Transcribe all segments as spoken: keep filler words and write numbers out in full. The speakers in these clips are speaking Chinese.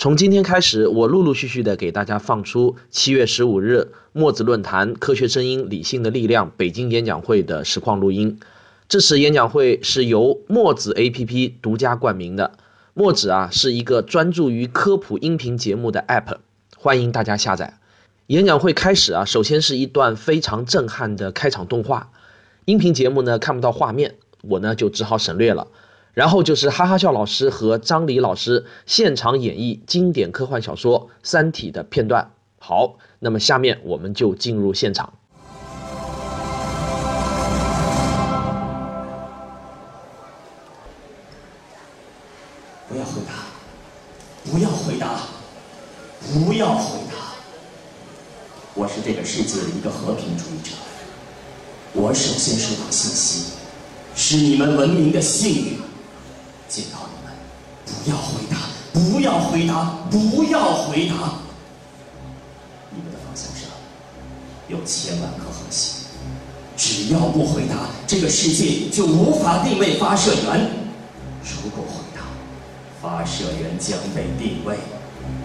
从今天开始，我陆陆续续的给大家放出七月十五日墨子论坛科学声音理性的力量北京演讲会的实况录音。这次演讲会是由墨子 A P P 独家冠名的。墨子啊是一个专注于科普音频节目的 A P P， 欢迎大家下载。演讲会开始啊，首先是一段非常震撼的开场动画。音频节目呢看不到画面，我呢就只好省略了。然后就是哈哈笑老师和张黎老师现场演绎经典科幻小说《三体》的片段。好，那么下面我们就进入现场。不要回答，不要回答，不要回答！我是这个世界的一个和平主义者，我首先收到信息，是你们文明的幸运。警告你们，不要回答，不要回答，不要回答！你们的方向上有千万颗恒星，只要不回答，这个世界就无法定位发射源。如果回答，发射源将被定位，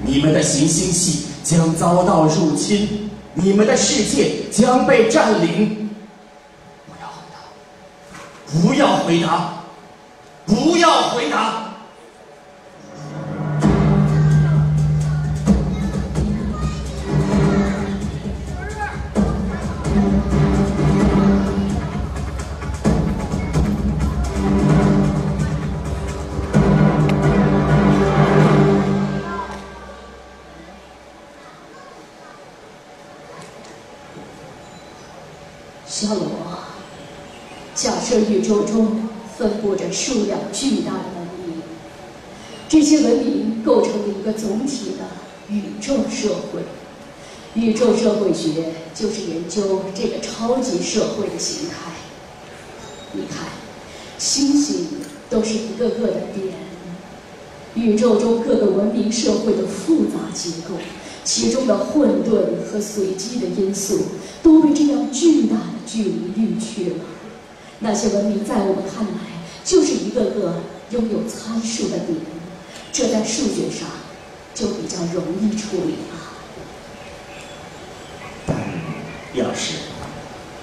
你们的行星系将遭到入侵，你们的世界将被占领。不要回答，不要回答！不要回答！小罗，假设宇宙中分布着数量巨大的文明，这些文明构成了一个总体的宇宙社会。宇宙社会学就是研究这个超级社会的形态。你看，星星都是一个个的点，宇宙中各个文明社会的复杂结构，其中的混沌和随机的因素都被这样巨大的距离滤去了。那些文明在我们看来就是一个个拥有参数的点，这在数学上就比较容易处理了。但叶老师，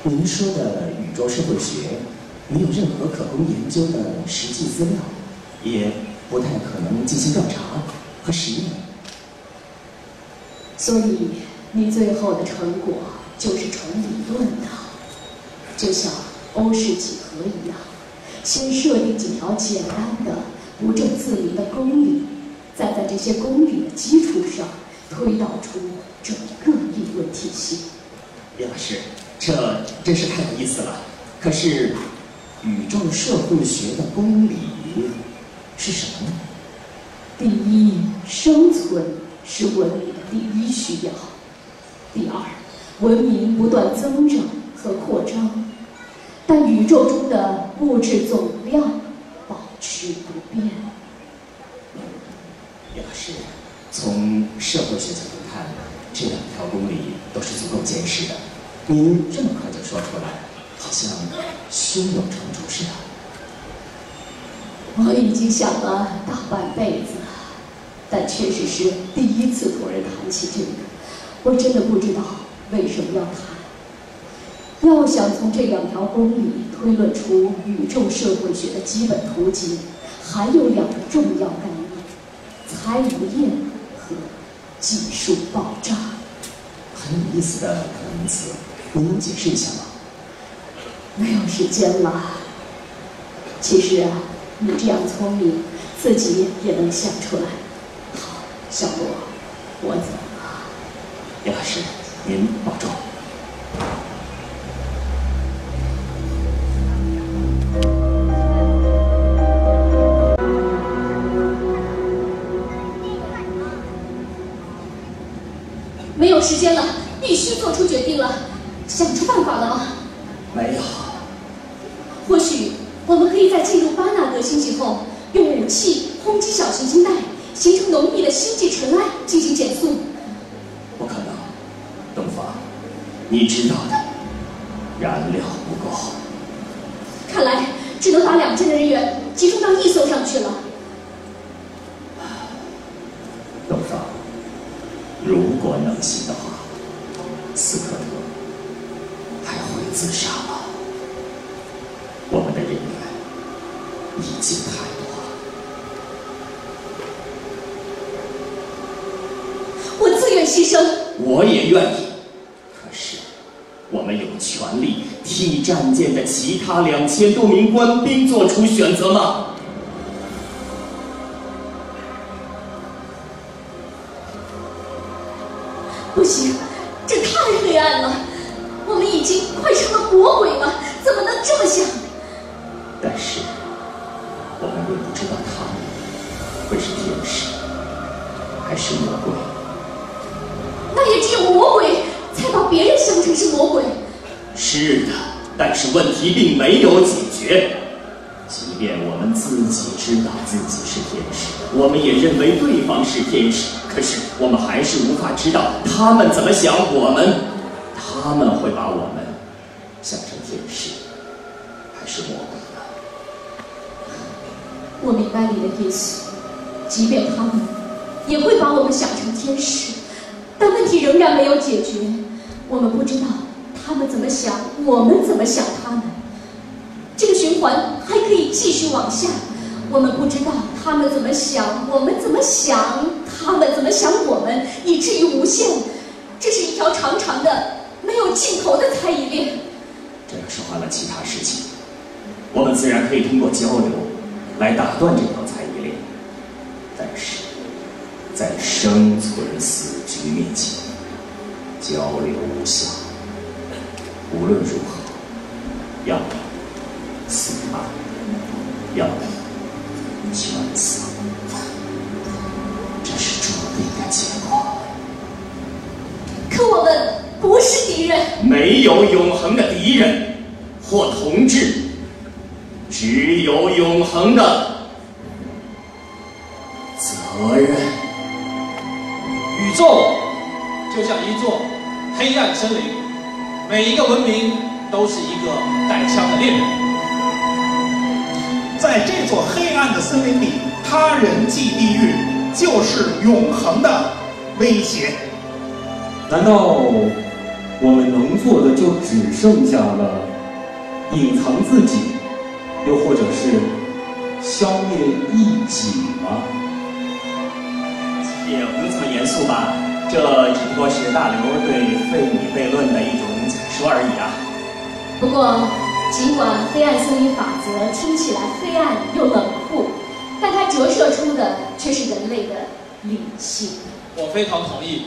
您说的宇宙社会学没有任何可供研究的实际资料，也不太可能进行调查和实验，所以您最后的成果就是纯理论的，就像欧式几何一样，先设定几条简单的不证自明的公理，再在这些公理的基础上推导出整个理论体系。叶老师，这真是太有意思了。可是宇宙社会学的公理是什么呢？第一，生存是文明的第一需要；第二，文明不断增长和扩张，但宇宙中的物质总量保持不变。叶老师，从社会学角度看，这两条公理都是足够坚实的，您这么快就说出来，好像胸有成竹似的。我已经想了大半辈子，但确实是第一次同人谈起这个，我真的不知道为什么要谈。要想从这两条公理推论出宇宙社会学的基本途径，还有两个重要概念：猜无验和技术爆炸。很有意思的两个名词，您能解释一下吗？没有时间了。其实啊，你这样聪明，自己也能想出来。好，小罗，我走了。叶老师，您保重。没有时间了，必须做出决定了。想出办法了吗？没有。或许我们可以在进入巴纳格星系后，用武器轰击小行星带，形成浓密的星际尘埃，进行减速。不可能，东方，你知道的，燃料不够。看来只能把两舰的人员集中到一艘上去了。董事长，如果能行的话，斯科特还会自杀吗？我们的人员已经太多了。我自愿牺牲。我也愿意。可是，我们有权利替战舰的其他两千多名官兵做出选择吗？ 不行，这太黑暗了。我们已经快成了魔鬼了，怎么能这么想？但是，我们并不知道他们会是天使，还是魔鬼。那也只有魔鬼才把别人想成是魔鬼。是的，但是问题并没有解决。即便我们自己知道自己是天使，我们也认为对方是天使。 可是我们还是无法知道他们怎么想我们，他们会把我们想成天使，还是魔鬼呢？我明白你的意思，即便他们也会把我们想成天使，但问题仍然没有解决。我们不知道他们怎么想，我们怎么想他们。这个循环还可以继续往下。我们不知道他们怎么想，我们怎么想。 他们怎么想我们，以至于无限。这是一条长长的、没有尽头的猜疑链。这要是换了其他事情，我们自然可以通过交流来打断这条猜疑链。但是，在生存死局面前，交流无效。无论如何，要么死吧，要么全死。 可我们不是敌人，没有永恒的敌人或同志，只有永恒的责任。宇宙就像一座黑暗森林，每一个文明都是一个带枪的猎人。在这座黑暗的森林里，他人即地狱，就是永恒的威胁。 难道我们能做的就只剩下了隐藏自己，又或者是消灭异己吗？也不用这么严肃吧，这只不过是大刘对费米悖论的一种解说而已啊。不过，尽管黑暗森林法则听起来黑暗又冷酷，但它折射出的却是人类的理性。我非常同意。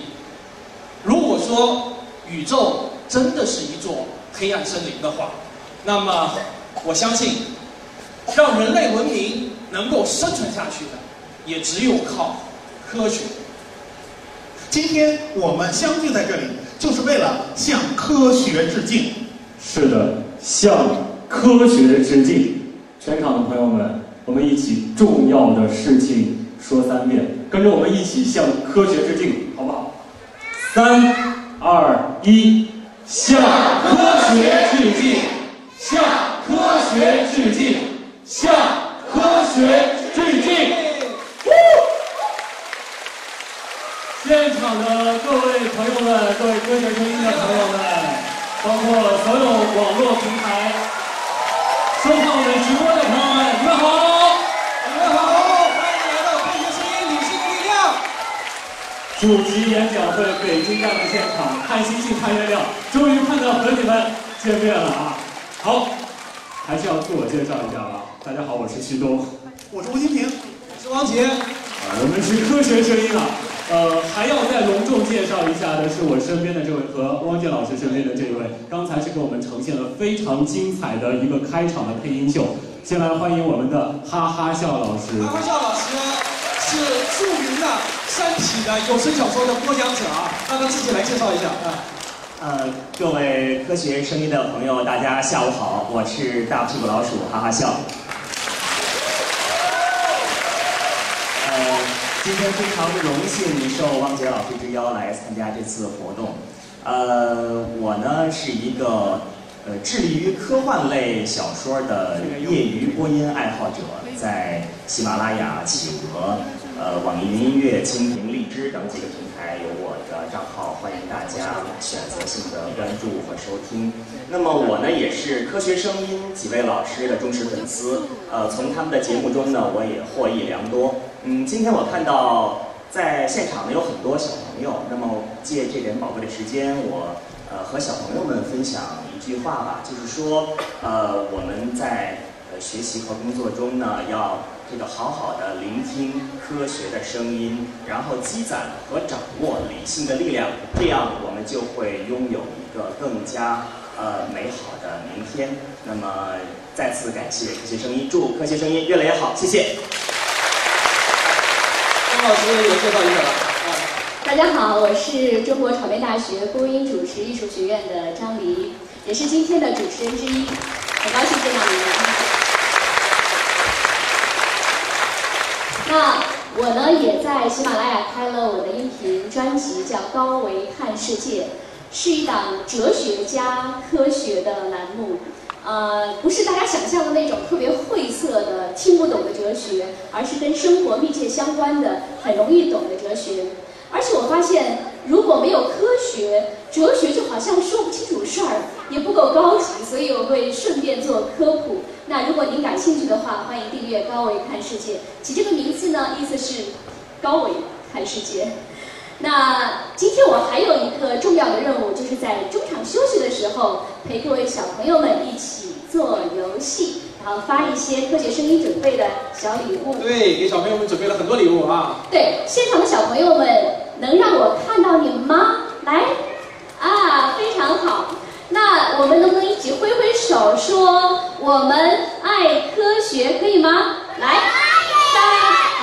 如果说宇宙真的是一座黑暗森林的话，那么我相信，让人类文明能够生存下去的，也只有靠科学。今天我们相聚在这里，就是为了向科学致敬。是的，向科学致敬！全场的朋友们，我们一起重要的事情说三遍，跟着我们一起向科学致敬，好不好？ 三、二、一，向科学致敬！向科学致敬！向科学致敬！现场的各位朋友们，各位科学声音的朋友们，包括所有网络平台收看我们直播的朋友们，你们好！ 主题演讲会北京站的现场，看星星看月亮，终于看到和你们见面了啊！好，还是要自我介绍一下吧。大家好，我是旭东，我是吴金平，我是王杰。啊，我们是科学声音啊。呃，还要再隆重介绍一下的是我身边的这位和汪杰老师身边的这一位，刚才是给我们呈现了非常精彩的一个开场的配音秀。先来欢迎我们的哈哈笑老师。哈哈笑老师。 是著名的三体的有声小说的播讲者啊，让他自己来介绍一下啊。呃，各位科学声音的朋友，大家下午好，我是大屁股老鼠哈哈笑。呃，今天非常荣幸受汪杰老师之邀来参加这次活动。呃，我呢是一个呃致力于科幻类小说的业余播音爱好者。 在喜马拉雅、企鹅、呃网易云音乐、蜻蜓、荔枝等几个平台有我的账号，欢迎大家选择性的关注和收听。那么我呢，也是科学声音几位老师的忠实粉丝，呃，从他们的节目中呢，我也获益良多。嗯，今天我看到在现场呢有很多小朋友，那么借这点宝贵的时间，我呃和小朋友们分享一句话吧，就是说，呃，我们在呃学习和工作中呢要。 这个好好的聆听科学的声音，然后积攒和掌握理性的力量，这样我们就会拥有一个更加呃美好的明天。那么再次感谢科学声音，祝科学声音越来越好，谢谢。张老师有介绍一下吧。大家好，我是中国传媒大学播音主持艺术学院的张黎，也是今天的主持人之一，很高兴见到您。 那我呢，也在喜马拉雅开了我的音频专辑，叫《高维看世界》，是一档哲学加科学的栏目。呃，不是大家想象的那种特别晦涩的、听不懂的哲学，而是跟生活密切相关的、很容易懂的哲学。而且我发现，如果没有科学，哲学就好像说不清楚事儿，也不够高级，所以我会顺便做科普。 那如果您感兴趣的话，欢迎订阅《高维看世界》。起这个名字呢，意思是高维看世界。那今天我还有一个重要的任务，就是在中场休息的时候，陪各位小朋友们一起做游戏，然后发一些科学声音准备的小礼物。对，给小朋友们准备了很多礼物啊。对，现场的小朋友们，能让我看到你们吗？来，啊，非常好。 那我们能不能一起挥挥手，说我们爱科学，可以吗？来，三，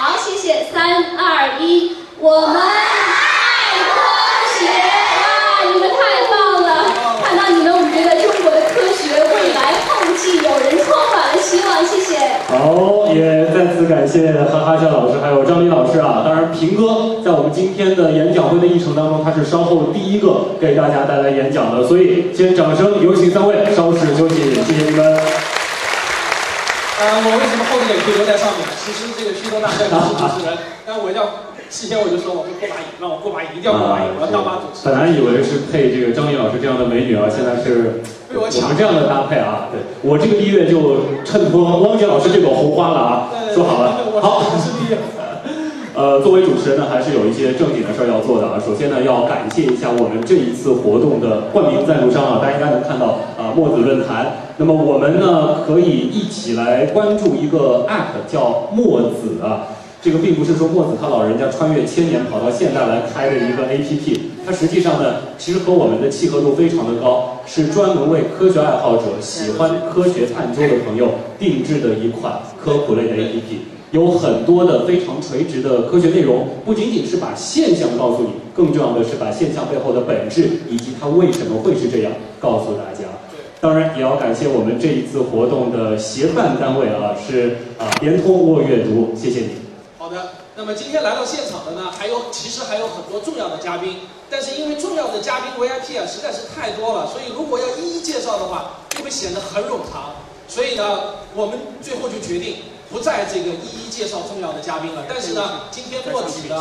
好，谢谢，三二一，我们爱科学！哇，你们太棒了！看到你们，我们觉得中国的科学未来后继有人，充满了希望。谢谢。好，也再次感谢哈哈笑老师，还有张黎老师啊。当然，平哥在我们今天的演讲会的议程当中，他是稍后第一个。 给大家带来演讲的，所以先掌声有请三位，稍事休息，谢谢你们。呃，我为什么后面可以留在上面？其实这个虚脱大赛我是主持人，但我要事先我就说我会过把瘾，让我过把瘾，一定要过把瘾，我要当把主持人。本来以为是配这个张黎老师这样的美女啊，现在是被我抢这样的搭配啊。对，我这个音乐就衬托汪杰老师这朵红花了啊，说好了，好。 呃，作为主持人呢，还是有一些正经的事儿要做的啊。首先呢，要感谢一下我们这一次活动的冠名赞助商啊，大家应该能看到啊、呃，墨子论坛。那么我们呢，可以一起来关注一个 app 叫墨子啊。这个并不是说墨子他老人家穿越千年跑到现代来开的一个 app， 它实际上呢，其实和我们的契合度非常的高，是专门为科学爱好者、喜欢科学探究的朋友定制的一款科普类的 app。 有很多的非常垂直的科学内容，不仅仅是把现象告诉你，更重要的是把现象背后的本质以及它为什么会是这样告诉大家。当然，也要感谢我们这一次活动的协办单位啊，是啊联通沃阅读，谢谢你。好的，那么今天来到现场的呢，还有其实还有很多重要的嘉宾，但是因为重要的嘉宾 V I P 啊实在是太多了，所以如果要一一介绍的话，就会显得很冗长。所以呢，我们最后就决定。 不再这个一一介绍重要的嘉宾了，但是呢，今天墨子的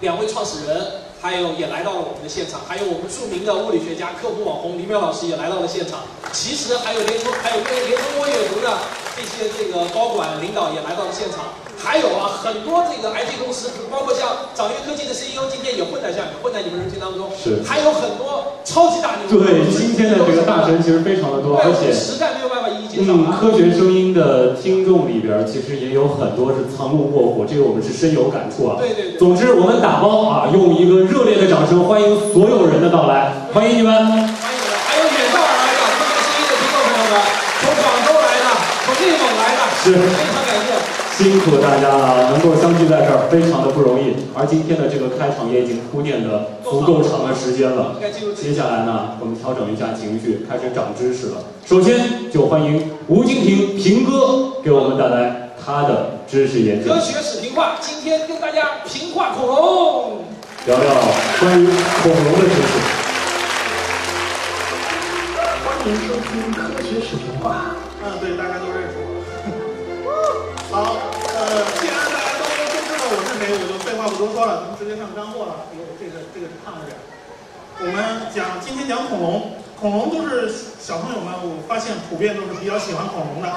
两位创始人，还有也来到了我们的现场，还有我们著名的物理学家、科普网红李淼老师也来到了现场。其实还有联通，还有联通沃阅读的这些这个高管领导也来到了现场，还有啊很多这个 I T 公司，包括像掌阅科技的 C E O 今天也混在下面，混在你们人群当中。是。还有很多超级大牛。对，今天的这个大神其实非常的多，而且实在没有办法一一介绍。嗯，科学声音的听众里边其实。 也有很多是藏龙卧虎，这个我们是深有感触啊。对对对。总之，我们打包啊，用一个热烈的掌声欢迎所有人的到来，欢迎你们！欢迎你们！还有远道而来的科学声音的听众朋友们，从广州来的，从内蒙来的，是非常感谢，辛苦大家了，能够相聚在这儿，非常的不容易。而今天的这个开场也已经铺垫的足够长的时间了，接下来呢，我们调整一下情绪，开始长知识了。首先就欢迎吴京平平哥给我们带来。 他的知识研究，科学史评话，今天跟大家评话恐龙，聊聊关于恐龙的知识。欢迎收听科学史评话。嗯，对，大家都认识我。好，呃，既然大家都都知道我是谁，我就废话不多不用说了，咱们直接上干货了。哎呦，这个这个烫着点。我们讲今天讲恐龙，恐龙都是小朋友们，我发现普遍都是比较喜欢恐龙的。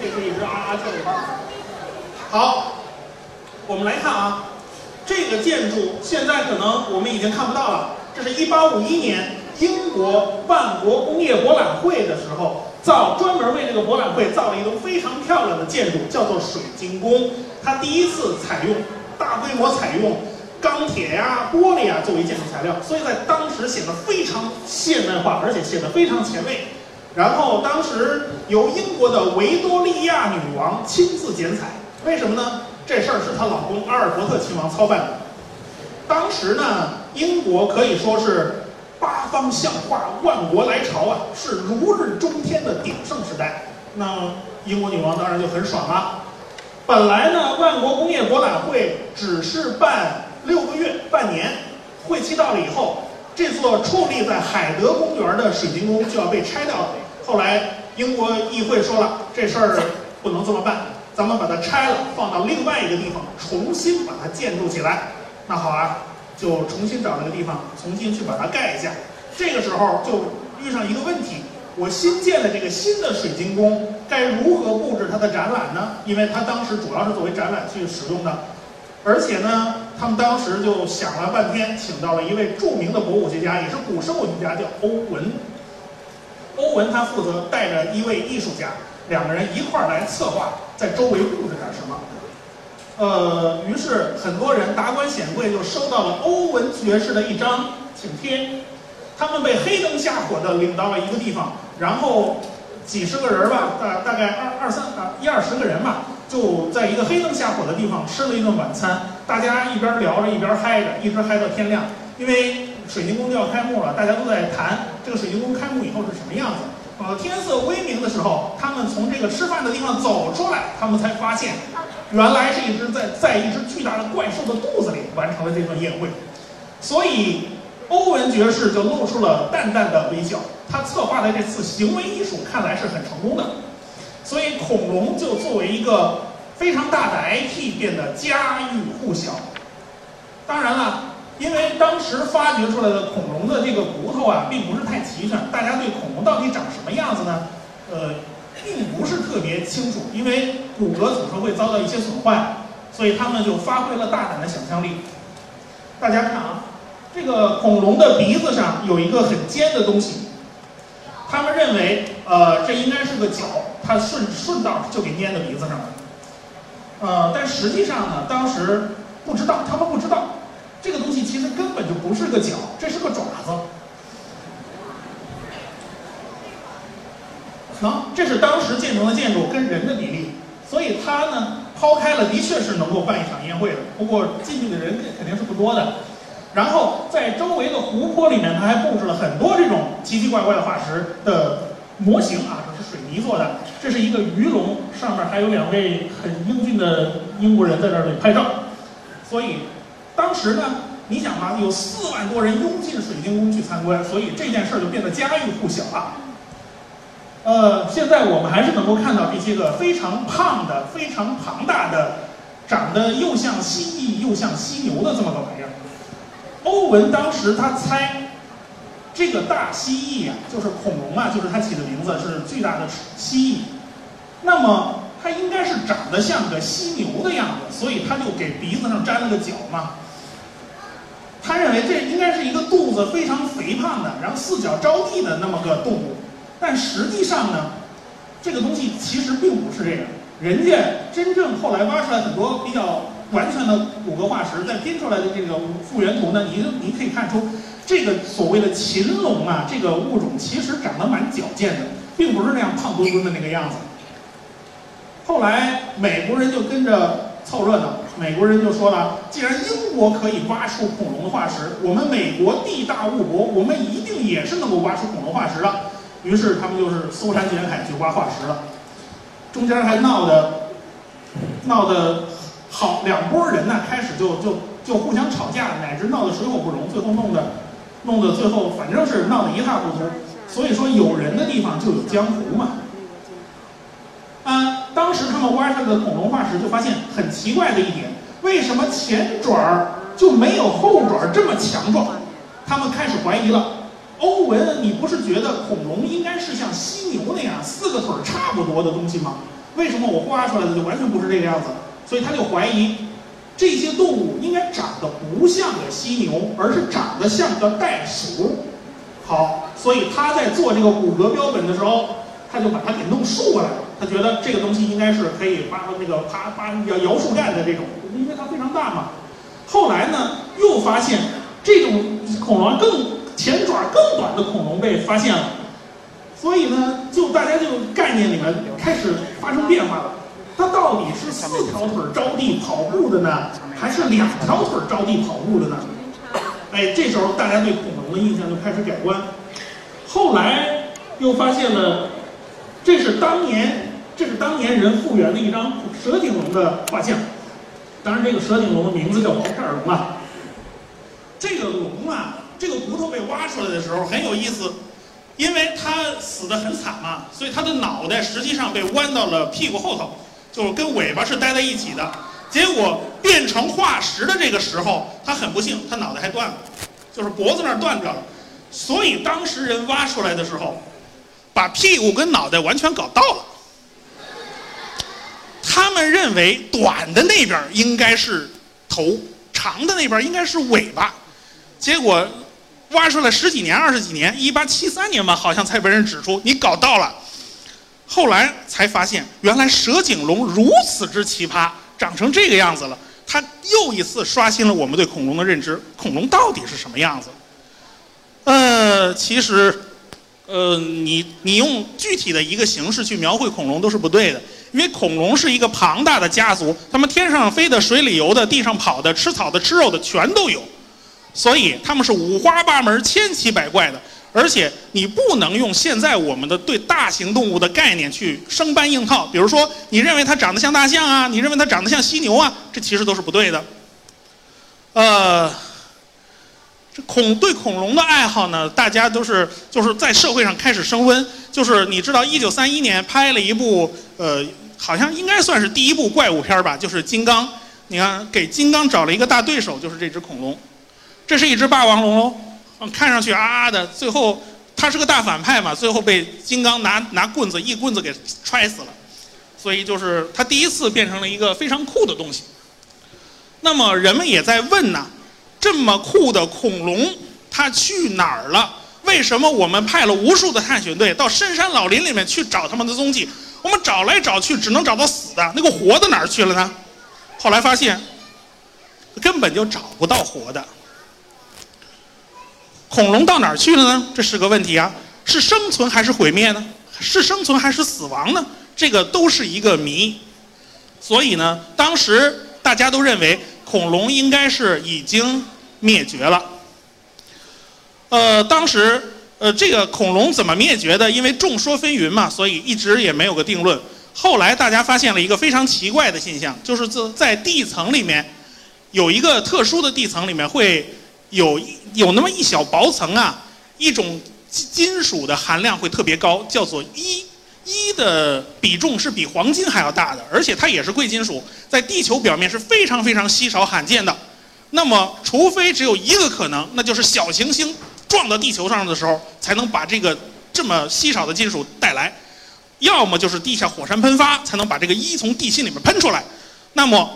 这是一只啊啊跳的。好，我们来看啊，这个建筑现在可能我们已经看不到了。这是一八五一年英国万国工业博览会的时候。 造专门为这个博览会造了一栋非常漂亮的建筑，叫做水晶宫。它第一次采用大规模采用钢铁呀、玻璃啊作为建筑材料，所以在当时显得非常现代化，而且显得非常前卫。然后当时由英国的维多利亚女王亲自剪彩，为什么呢？这事儿是她老公阿尔伯特亲王操办的。当时呢，英国可以说是。 八方向化，万国来朝啊，是如日中天的鼎盛时代。那英国女王当然就很爽啦。本来呢，万国工业博览会只是办六个月、半年，会期到了以后，这座矗立在海德公园的水晶宫就要被拆掉了。后来英国议会说了，这事儿不能这么办，咱们把它拆了，放到另外一个地方，重新把它建筑起来。那好啊。 就重新找了个地方，重新去把它盖一下。这个时候就遇上一个问题：我新建的这个新的水晶宫该如何布置它的展览呢？因为它当时主要是作为展览去使用的，而且呢，他们当时就想了半天，请到了一位著名的博物学家，也是古生物学家，叫欧文。欧文他负责带着一位艺术家，两个人一块儿来策划，在周围布置点什么。 呃，于是很多人达官显贵就收到了欧文爵士的一张请帖，他们被黑灯瞎火的领到了一个地方，然后几十个人吧，大大概二二三啊一二十个人吧，就在一个黑灯瞎火的地方吃了一顿晚餐，大家一边聊着一边嗨着，一直嗨到天亮，因为水晶宫就要开幕了，大家都在谈这个水晶宫开幕以后是什么样子。 呃，天色微明的时候，他们从这个吃饭的地方走出来，他们才发现，原来是一只在在一只巨大的怪兽的肚子里完成了这顿宴会。所以，欧文爵士就露出了淡淡的微笑。他策划的这次行为艺术看来是很成功的。所以，恐龙就作为一个非常大的 I P 变得家喻户晓。当然了。 因为当时发掘出来的恐龙的这个骨头啊，并不是太齐全，大家对恐龙到底长什么样子呢？呃，并不是特别清楚，因为骨骼总是会遭到一些损坏，所以他们就发挥了大胆的想象力。大家看啊，这个恐龙的鼻子上有一个很尖的东西，他们认为，呃，这应该是个角，它顺顺道就给粘在鼻子上了。呃，但实际上呢，当时不知道，他们不知道。 这个东西其实根本就不是个角，这是个爪子。能，这是当时建成的建筑跟人的比例，所以它呢抛开了，的确是能够办一场宴会的。不过进去的人肯定是不多的。然后在周围的湖泊里面，它还布置了很多这种奇奇怪怪的化石的模型啊，这是水泥做的。这是一个鱼龙，上面还有两位很英俊的英国人在这里拍照，所以。 当时呢，你想嘛，有四万多人涌进水晶宫去参观，所以这件事儿就变得家喻户晓了。呃，现在我们还是能够看到这些个非常胖的、非常庞大的，长得又像蜥蜴又像犀牛的这么个玩意儿。欧文当时他猜，这个大蜥蜴啊，就是恐龙啊，就是他起的名字是巨大的蜥蜴。那么。 它应该是长得像个犀牛的样子，所以他就给鼻子上粘了个角嘛。他认为这应该是一个肚子非常肥胖的，然后四脚着地的那么个动物。但实际上呢，这个东西其实并不是这样。人家真正后来挖出来很多比较完全的骨骼化石，再拼出来的这个复原图呢，你就你可以看出，这个所谓的禽龙啊，这个物种其实长得蛮矫健的，并不是那样胖墩墩的那个样子。 后来美国人就跟着凑热闹，美国人就说了：“既然英国可以挖出恐龙的化石，我们美国地大物博，我们一定也是能够挖出恐龙化石的。”于是他们就是搜山捡海去挖化石了，中间还闹得闹得好两拨人呢，开始就就就互相吵架，乃至闹得水火不容，最后弄得弄得最后反正是闹得一塌糊涂。所以说有人的地方就有江湖嘛。 当时他们湾上的恐龙化石就发现很奇怪的一点，为什么前爪就没有后爪这么强壮？他们开始怀疑了。欧文，你不是觉得恐龙应该是像犀牛那样四个腿差不多的东西吗？为什么我画出来的就完全不是这个样子？所以他就怀疑，这些动物应该长得不像个犀牛，而是长得像个袋鼠。好，所以他在做这个骨骼标本的时候，他就把它给弄竖过来了。他觉得这个东西应该是可以扒那个啪啪摇摇树干的这种，因为它非常大嘛。后来呢，又发现这种恐龙更。 前爪更短的恐龙被发现了，所以呢，就大家这个概念里面开始发生变化了。它到底是四条腿着地跑步的呢，还是两条腿着地跑步的呢？哎，这时候大家对恐龙的印象就开始改观。后来又发现了，这是当年这是当年人复原的一张蛇颈龙的画像，当然这个蛇颈龙的名字叫毛片龙啊。这个龙啊。 这个骨头被挖出来的时候很有意思，因为它死得很惨嘛，所以它的脑袋实际上被弯到了屁股后头，就是跟尾巴是待在一起的。结果变成化石的这个时候，它很不幸，它脑袋还断了，就是脖子那儿断着了。所以当时人挖出来的时候，把屁股跟脑袋完全搞倒了。他们认为短的那边应该是头，长的那边应该是尾巴，结果。 挖出来十几年、二十几年，一八七三年吧，好像才被人指出你搞到了。后来才发现，原来蛇颈龙如此之奇葩，长成这个样子了。它又一次刷新了我们对恐龙的认知。恐龙到底是什么样子？呃，其实，呃，你你用具体的一个形式去描绘恐龙都是不对的，因为恐龙是一个庞大的家族，它们天上飞的、水里游的、地上跑的、吃草的、吃肉的，全都有。 所以他们是五花八门、千奇百怪的，而且你不能用现在我们的对大型动物的概念去生搬硬套。比如说，你认为它长得像大象啊，你认为它长得像犀牛啊，这其实都是不对的。呃，这恐对恐龙的爱好呢，大家都是就是在社会上开始升温。就是你知道，一九三一年拍了一部呃，好像应该算是第一部怪物片吧，就是《金刚》。你看，给金刚找了一个大对手，就是这只恐龙。 这是一只霸王龙喽，嗯，看上去啊啊的，最后它是个大反派嘛，最后被金刚拿拿棍子一棍子给踹死了，所以就是它第一次变成了一个非常酷的东西。那么人们也在问呐，这么酷的恐龙它去哪儿了？为什么我们派了无数的探险队到深山老林里面去找它们的踪迹？我们找来找去只能找到死的，那个活的哪儿去了呢？后来发现根本就找不到活的。 恐龙到哪儿去了呢？这是个问题啊！是生存还是毁灭呢？是生存还是死亡呢？这个都是一个谜。所以呢，当时大家都认为恐龙应该是已经灭绝了。呃，当时呃，这个恐龙怎么灭绝的？因为众说纷纭嘛，所以一直也没有个定论。后来大家发现了一个非常奇怪的现象，就是在地层里面有一个特殊的地层里面会。 有有那么一小薄层啊，一种金属的含量会特别高，叫做铱。铱的比重是比黄金还要大的，而且它也是贵金属，在地球表面是非常非常稀少罕见的。那么，除非只有一个可能，那就是小行星撞到地球上的时候，才能把这个这么稀少的金属带来；要么就是地下火山喷发，才能把这个铱从地心里面喷出来。那么，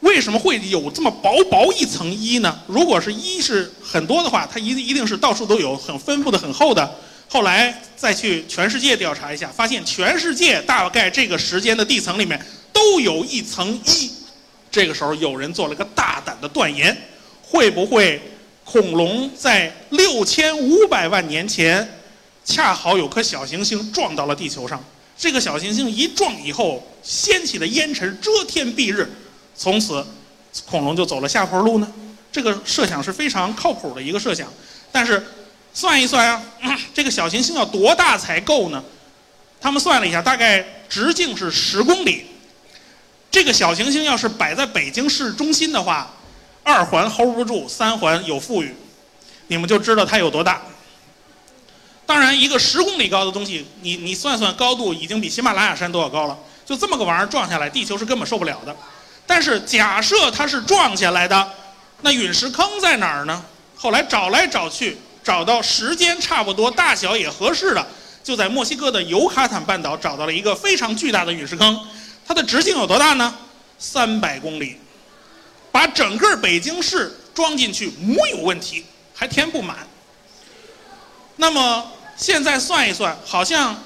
为什么会有这么薄薄一层铱呢？如果是铱是很多的话，它一一定是到处都有，很分布的很厚的。后来再去全世界调查一下，发现全世界大概这个时间的地层里面都有一层铱。这个时候有人做了个大胆的断言：会不会恐龙在六千五百万年前恰好有颗小行星撞到了地球上？这个小行星一撞以后掀起的烟尘遮天蔽日。 从此，恐龙就走了下坡路呢。这个设想是非常靠谱的一个设想，但是算一算啊，这个小行星要多大才够呢？他们算了一下，大概直径是十公里。这个小行星要是摆在北京市中心的话，二环 hold 不住，三环有富裕，你们就知道它有多大。当然，一个十公里高的东西，你你算算高度，已经比喜马拉雅山都要高了。就这么个玩意儿撞下来，地球是根本受不了的。但是假设它是撞下来的，那陨石坑在哪儿呢？后来找来找去，找到时间差不多、大小也合适的，就在墨西哥的尤卡坦半岛找到了一个非常巨大的陨石坑。它的直径有多大呢？三百公里，把整个北京市装进去没有问题，还填不满。那么现在算一算，好像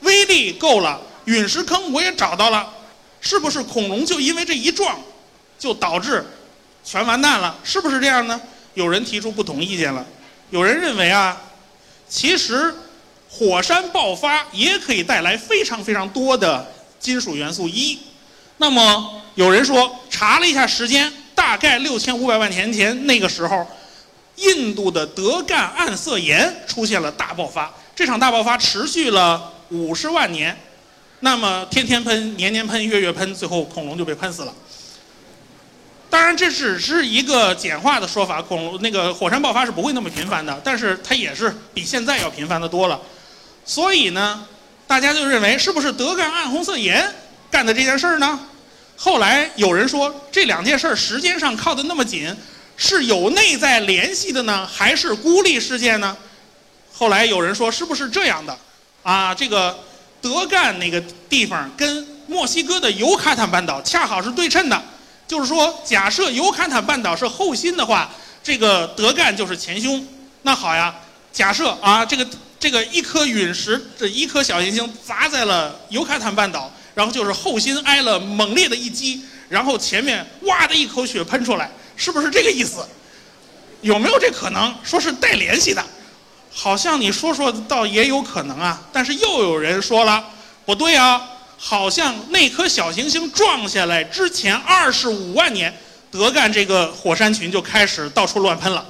威力够了，陨石坑我也找到了，是不是恐龙就因为这一撞，就导致全完蛋了？是不是这样呢？有人提出不同意见了，有人认为啊，其实火山爆发也可以带来非常非常多的金属元素一。那么有人说，查了一下时间，大概六千五百万年前那个时候，印度的德干暗色岩出现了大爆发，这场大爆发持续了五十万年，那么天天喷、年年喷、月月喷，最后恐龙就被喷死了。当然，这只是一个简化的说法，恐龙那个火山爆发是不会那么频繁的，但是它也是比现在要频繁的多了。所以呢，大家就认为是不是德干暗红色岩干的这件事儿呢？后来有人说，这两件事儿时间上靠得那么紧，是有内在联系的呢，还是孤立事件呢？后来有人说，是不是这样的？啊，这个德干那个地方跟墨西哥的尤卡坦半岛恰好是对称的。就是说，假设尤卡坦半岛是后心的话，这个德干就是前胸。那好呀，假设啊，这个这个一颗陨石，这一颗小行星砸在了尤卡坦半岛，然后就是后心挨了猛烈的一击，然后前面哇的一口血喷出来，是不是这个意思？有没有这可能？说是带联系的，好像你说说倒也有可能啊。但是又有人说了，不对啊。好像那颗小行星撞下来之前二十五万年，德干这个火山群就开始到处乱喷了。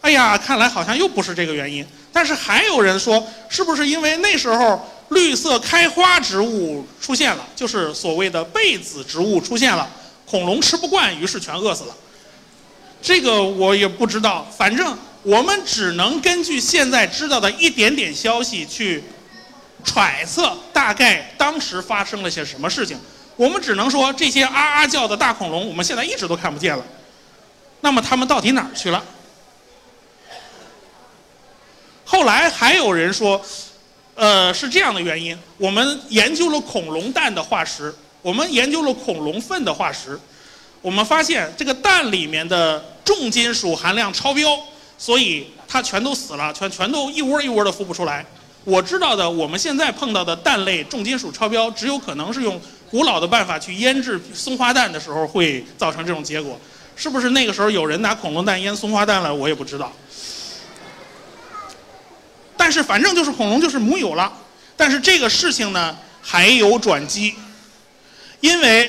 哎呀，看来好像又不是这个原因。但是还有人说，是不是因为那时候绿色开花植物出现了，就是所谓的被子植物出现了，恐龙吃不惯，于是全饿死了？这个我也不知道，反正我们只能根据现在知道的一点点消息去揣测大概当时发生了些什么事情。我们只能说，这些啊啊叫的大恐龙我们现在一直都看不见了。那么他们到底哪儿去了？后来还有人说，呃是这样的原因，我们研究了恐龙蛋的化石，我们研究了恐龙粪的化石，我们发现这个蛋里面的重金属含量超标，所以它全都死了，全全都一窝一窝的孵不出来。我知道的，我们现在碰到的蛋类重金属超标，只有可能是用古老的办法去腌制松花蛋的时候会造成这种结果。是不是那个时候有人拿恐龙蛋腌松花蛋了，我也不知道。但是反正就是恐龙就是没有了。但是这个事情呢还有转机，因为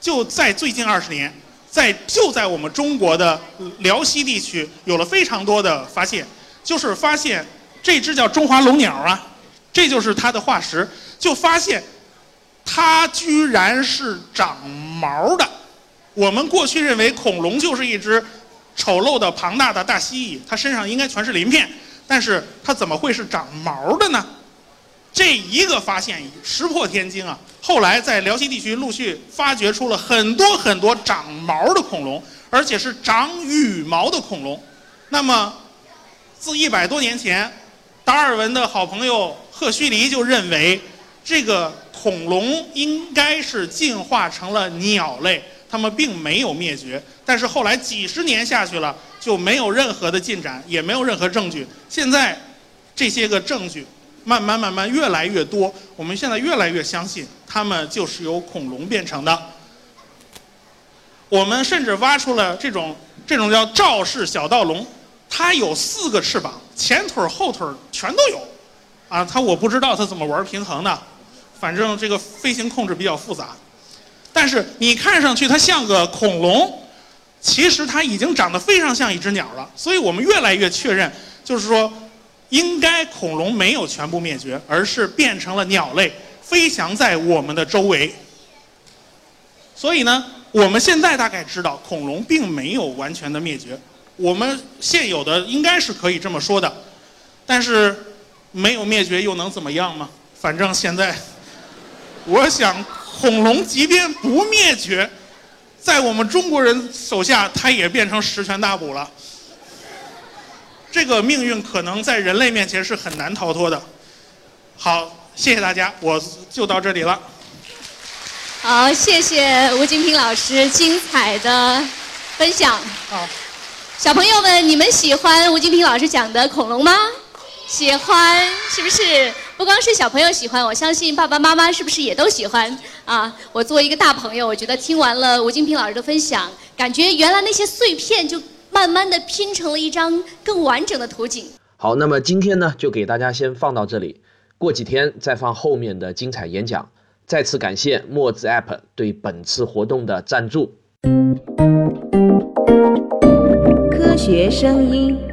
就在最近二十年，在就在我们中国的辽西地区有了非常多的发现，就是发现这只叫中华龙鸟啊，这就是它的化石，就发现它居然是长毛的。我们过去认为恐龙就是一只丑陋的庞大的大蜥蜴，它身上应该全是鳞片，但是它怎么会是长毛的呢？这一个发现石破天惊啊！后来在辽西地区陆续发掘出了很多很多长毛的恐龙，而且是长羽毛的恐龙。那么自一百多年前，达尔文的好朋友赫胥黎就认为，这个恐龙应该是进化成了鸟类，它们并没有灭绝。但是后来几十年下去了，就没有任何的进展，也没有任何证据。现在这些个证据慢慢慢慢越来越多，我们现在越来越相信它们就是由恐龙变成的。我们甚至挖出了这种这种叫赵氏小盗龙，它有四个翅膀，前腿后腿全都有，啊，它我不知道它怎么玩平衡的，反正这个飞行控制比较复杂。但是你看上去它像个恐龙，其实它已经长得非常像一只鸟了。所以我们越来越确认，就是说，应该恐龙没有全部灭绝，而是变成了鸟类，飞翔在我们的周围。所以呢，我们现在大概知道，恐龙并没有完全的灭绝。我们现有的应该是可以这么说的，但是没有灭绝又能怎么样吗？反正现在我想恐龙即便不灭绝，在我们中国人手下，它也变成十全大补了。这个命运可能在人类面前是很难逃脱的。好，谢谢大家，我就到这里了。好，谢谢吴京平老师精彩的分享。好，小朋友们，你们喜欢吴京平老师讲的恐龙吗？喜欢，是不是？不光是小朋友喜欢，我相信爸爸妈妈是不是也都喜欢啊？我作为一个大朋友，我觉得听完了吴京平老师的分享，感觉原来那些碎片就慢慢的拼成了一张更完整的图景。好，那么今天呢，就给大家先放到这里，过几天再放后面的精彩演讲。再次感谢墨子 A P P 对本次活动的赞助。科学声音。